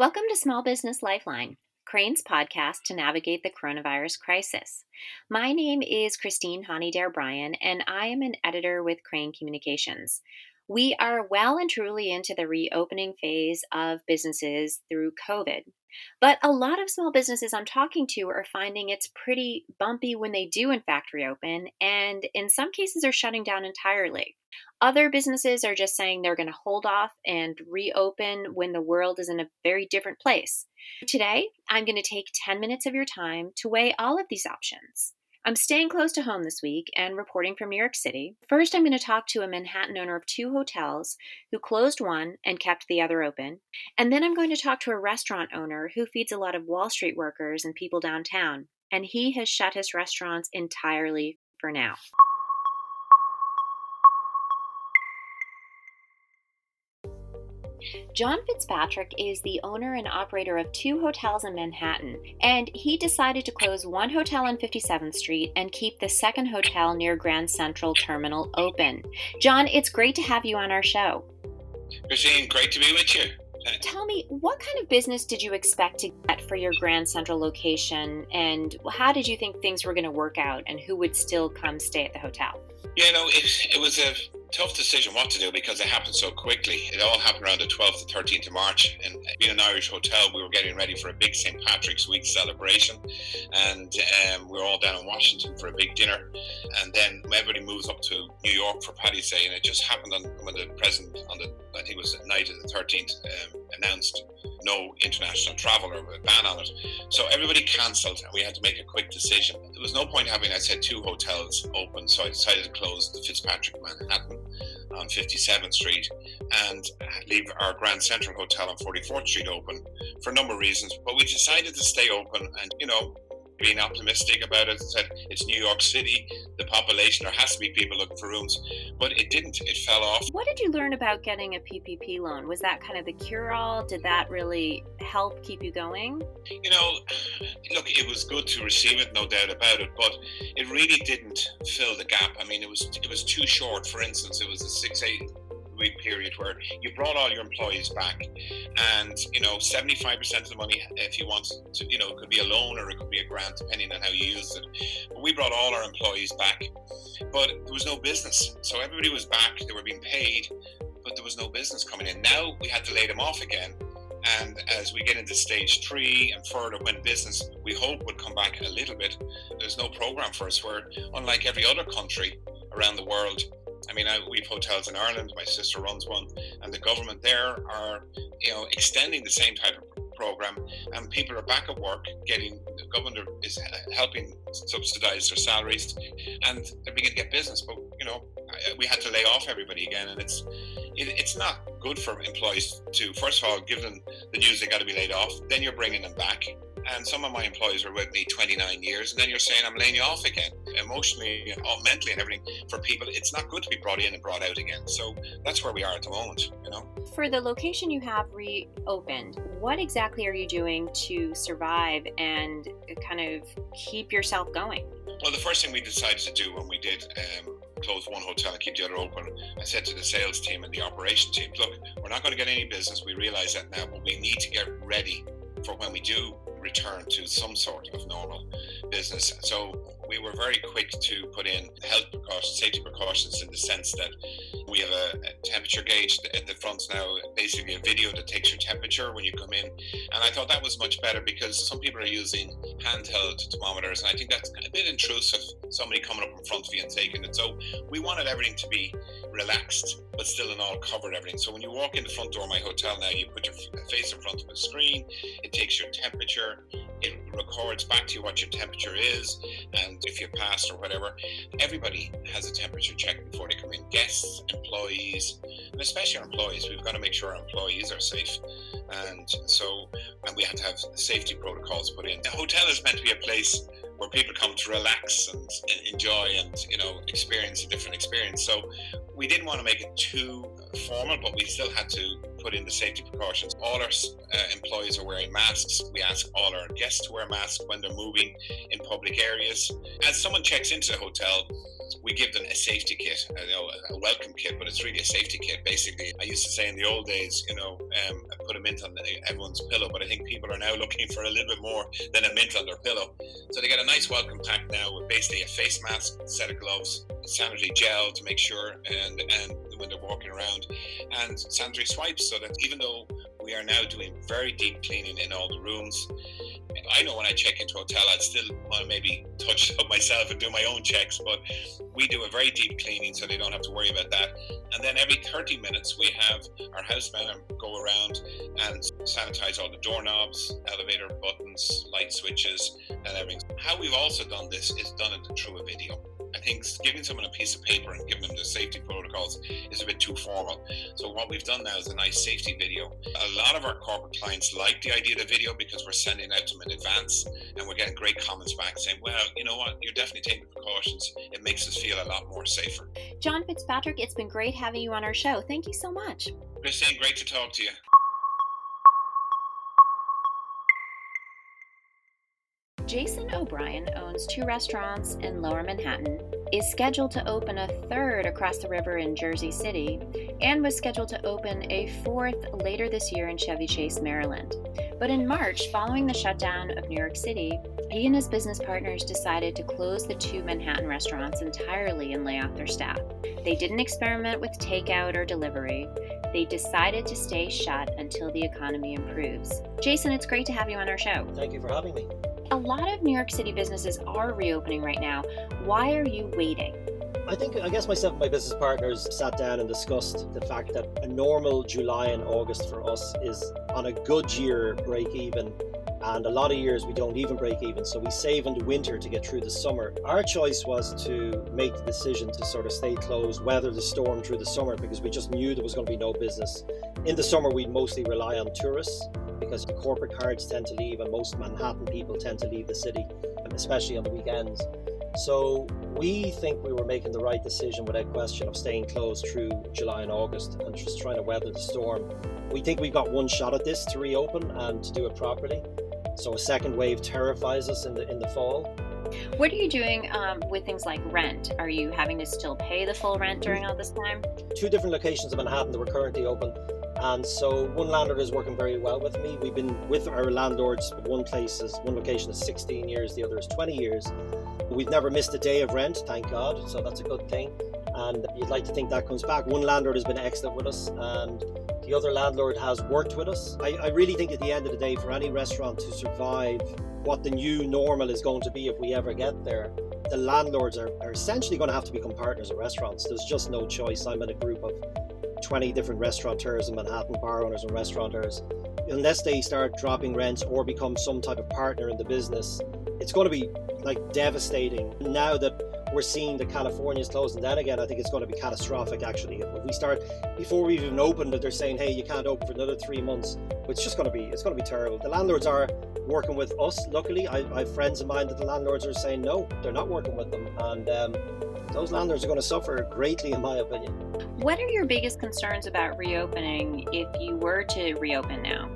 Welcome to Small Business Lifeline, Crane's podcast to navigate the coronavirus crisis. My name is Christine Hani Dare Bryan, and I am an editor with Crane Communications. We are well and truly into the reopening phase of businesses through COVID, but a lot of small businesses I'm talking to are finding it's pretty bumpy when they do in fact reopen, and in some cases are shutting down entirely. Other businesses are just saying they're going to hold off and reopen when the world is in a very different place. Today, I'm going to take 10 minutes of your time to weigh all of these options. I'm staying close to home this week and reporting from New York City. First, I'm going to talk to a Manhattan owner of two hotels who closed one and kept the other open. And then I'm going to talk to a restaurant owner who feeds a lot of Wall Street workers and people downtown. And he has shut his restaurants entirely for now. John Fitzpatrick is the owner and operator of two hotels in Manhattan, and he decided to close one hotel on 57th Street and keep the second hotel near Grand Central Terminal open. John, it's great to have you on our show. Christine, great to be with you. Tell me, what kind of business did you expect to get for your Grand Central location, and how did you think things were going to work out, and who would still come stay at the hotel? You know, it was a tough decision what to do because it happened so quickly. It all happened around the 12th to 13th of March, and being an Irish hotel, we were getting ready for a big St. Patrick's Week celebration, and we were all down in Washington for a big dinner, and then everybody moves up to New York for Paddy's Day, and it just happened when the president, I think it was the night of the 13th, announced no international travel or a ban on it. So everybody cancelled and we had to make a quick decision. There was no point having, I said, two hotels open, so I decided to close the Fitzpatrick Manhattan on 57th Street and leave our Grand Central Hotel on 44th Street open for a number of reasons. But we decided to stay open and, you know, being optimistic about it, said it's New York City, the population, there has to be people looking for rooms, but it didn't, it fell off. What did you learn about getting a PPP loan? Was that kind of the cure-all? Did that really help keep you going? You know, look, it was good to receive it, no doubt about it, but it really didn't fill the gap. I mean, it was too short. For instance, it was a 6-8 week period where you brought all your employees back, and you know 75% of the money, if you want to, you know, it could be a loan or it could be a grant depending on how you use it, but we brought all our employees back, but there was no business. So everybody was back, they were being paid, but there was no business coming in. Now we had to lay them off again, and as we get into stage 3 and further, when business we hope would come back a little bit, there's no program for us, where unlike every other country around the world, I mean, we have hotels in Ireland, my sister runs one, and the government there are, you know, extending the same type of program, and people are back at work, the government is helping subsidize their salaries, and they're beginning to get business. But, you know, we had to lay off everybody again, and it's not good for employees to, first of all, give them the news they got to be laid off, then you're bringing them back. And some of my employees were with me 29 years, and then you're saying I'm laying you off again, emotionally, mentally and everything. For people, it's not good to be brought in and brought out again. So that's where we are at the moment, you know. For the location you have reopened, what exactly are you doing to survive and kind of keep yourself going? Well, the first thing we decided to do when we did close one hotel and keep the other open, I said to the sales team and the operation team, look, we're not going to get any business, we realize that now, but we need to get ready for when we do return to some sort of normal business. So we were very quick to put in health precautions, safety precautions, in the sense that we have a temperature gauge at the front now, basically a video that takes your temperature when you come in. And I thought that was much better because some people are using handheld thermometers, and I think that's a bit intrusive, somebody coming up in front of you and taking it. So we wanted everything to be relaxed, but still in all covered everything. So when you walk in the front door of my hotel now, you put your face in front of a screen, it takes your temperature, it records back to you what your temperature is, and if you passed or whatever. Everybody has a temperature check before they come in, guests, employees, and especially our employees. We've got to make sure our employees are safe, and we had to have safety protocols put in. The hotel is meant to be a place where people come to relax and enjoy and, you know, experience a different experience. So we didn't want to make it too formal, but we still had to put in the safety precautions. All our employees are wearing masks. We ask all our guests to wear masks when they're moving in public areas. As someone checks into the hotel, we give them a safety kit, a welcome kit, but it's really a safety kit. Basically, I used to say in the old days, I put a mint on everyone's pillow, but I think people are now looking for a little bit more than a mint on their pillow. So they get a nice welcome pack now with basically a face mask, a set of gloves, sanitary gel to make sure, and when they're walking around, and sanitary swipes, so that even though we are now doing very deep cleaning in all the rooms, I know when I check into a hotel, I'd still want to maybe touch up myself and do my own checks, but we do a very deep cleaning so they don't have to worry about that. And then every 30 minutes, we have our housemen go around and sanitize all the doorknobs, elevator buttons, light switches, and everything. How we've also done this is done it through a video. I think giving someone a piece of paper and giving them the safety protocols is a bit too formal. So what we've done now is a nice safety video. A lot of our corporate clients like the idea of the video because we're sending it out to them in advance, and we're getting great comments back saying, well, you know what, you're definitely taking precautions. It makes us feel a lot more safer. John Fitzpatrick, it's been great having you on our show. Thank you so much. Christine, great to talk to you. Jason O'Brien owns 2 restaurants in Lower Manhattan, is scheduled to open a 3rd across the river in Jersey City, and was scheduled to open a 4th later this year in Chevy Chase, Maryland. But in March, following the shutdown of New York City, he and his business partners decided to close the 2 Manhattan restaurants entirely and lay off their staff. They didn't experiment with takeout or delivery. They decided to stay shut until the economy improves. Jason, it's great to have you on our show. Thank you for having me. A lot of New York City businesses are reopening right now. Why are you waiting? I guess myself and my business partners sat down and discussed the fact that a normal July and August for us is on a good year break even, and a lot of years we don't even break even, so we save in the winter to get through the summer. Our choice was to make the decision to sort of stay closed, weather the storm through the summer, because we just knew there was going to be no business. In the summer we'd mostly rely on tourists, because the corporate cards tend to leave and most Manhattan people tend to leave the city, especially on the weekends. So we think we were making the right decision without question of staying closed through July and August and just trying to weather the storm. We think we've got one shot at this to reopen and to do it properly. So a second wave terrifies us in the fall. What are you doing with things like rent? Are you having to still pay the full rent during all this time? 2 different locations of Manhattan that were currently open. And so one landlord is working very well with me. We've been with our landlords. One location is 16 years, the other is 20 years. We've never missed a day of rent, thank God. So that's a good thing. And you'd like to think that comes back. One landlord has been excellent with us, and the other landlord has worked with us. I really think at the end of the day, for any restaurant to survive what the new normal is going to be if we ever get there, the landlords are essentially going to have to become partners of restaurants. There's just no choice. I'm in a group of 20 different restaurateurs in Manhattan, bar owners and restaurateurs. Unless they start dropping rents or become some type of partner in the business, it's going to be like devastating. Now that we're seeing that California's closing down again, I think it's going to be catastrophic actually. If we start, before we've even opened it, they're saying, hey, you can't open for another 3 months. It's going to be terrible. The landlords are working with us, luckily. I have friends of mine that the landlords are saying, no, they're not working with them. And those landlords are going to suffer greatly, in my opinion. What are your biggest concerns about reopening if you were to reopen now?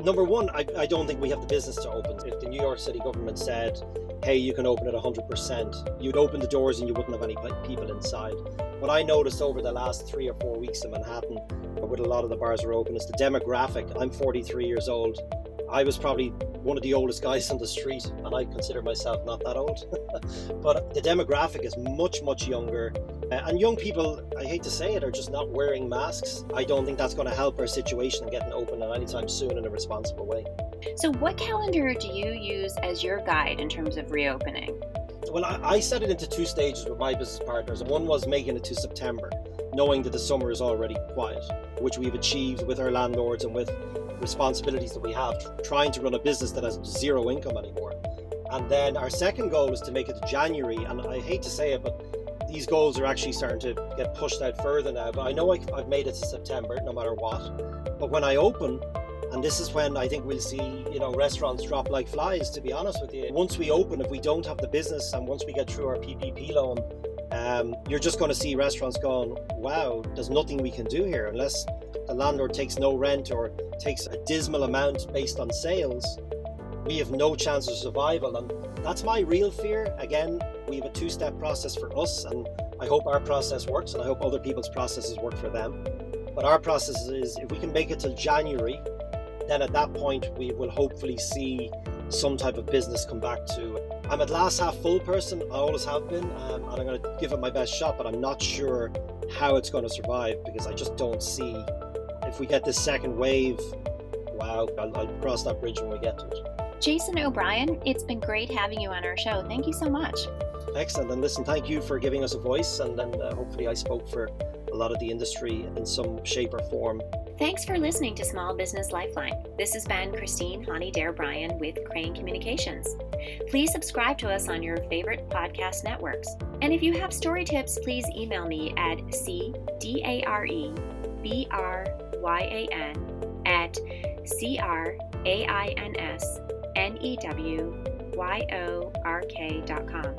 Number one, I don't think we have the business to open. If the New York City government said, hey, you can open at 100%, you'd open the doors and you wouldn't have any people inside. What I noticed over the last 3 or 4 weeks in Manhattan, with a lot of the bars are open, is the demographic. I'm 43 years old. I was probably one of the oldest guys on the street, and I consider myself not that old. But the demographic is much, much younger. And young people, I hate to say it, are just not wearing masks. I don't think that's going to help our situation and getting open anytime soon in a responsible way. So what calendar do you use as your guide in terms of reopening? Well, I set it into 2 stages with my business partners. One was making it to September, knowing that the summer is already quiet, which we've achieved with our landlords and with responsibilities that we have, trying to run a business that has zero income anymore. And then our second goal is to make it to January, and I hate to say it, but these goals are actually starting to get pushed out further now. But I know I've made it to September no matter what. But when I open, and this is when I think we'll see, restaurants drop like flies, to be honest with you. Once we open, if we don't have the business and once we get through our PPP loan, You're just going to see restaurants going, wow, there's nothing we can do here unless the landlord takes no rent or takes a dismal amount based on sales. We have no chance of survival, and that's my real fear. Again, we have a two-step process for us, and I hope our process works, and I hope other people's processes work for them. But our process is, if we can make it till January, then at that point we will hopefully see some type of business come back to. I'm a glass half full person, I always have been, and I'm going to give it my best shot, but I'm not sure how it's going to survive, because I just don't see, if we get this second wave, wow, I'll cross that bridge when we get to it. Jason O'Brien, it's been great having you on our show. Thank you so much. Excellent. And listen, thank you for giving us a voice, and then hopefully I spoke for a lot of the industry in some shape or form. Thanks for listening to Small Business Lifeline. This has been Christine Hani Dare Bryan with Crane Communications. Please subscribe to us on your favorite podcast networks. And if you have story tips, please email me at crainsnewyork.com.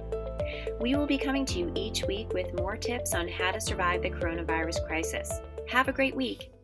We will be coming to you each week with more tips on how to survive the coronavirus crisis. Have a great week.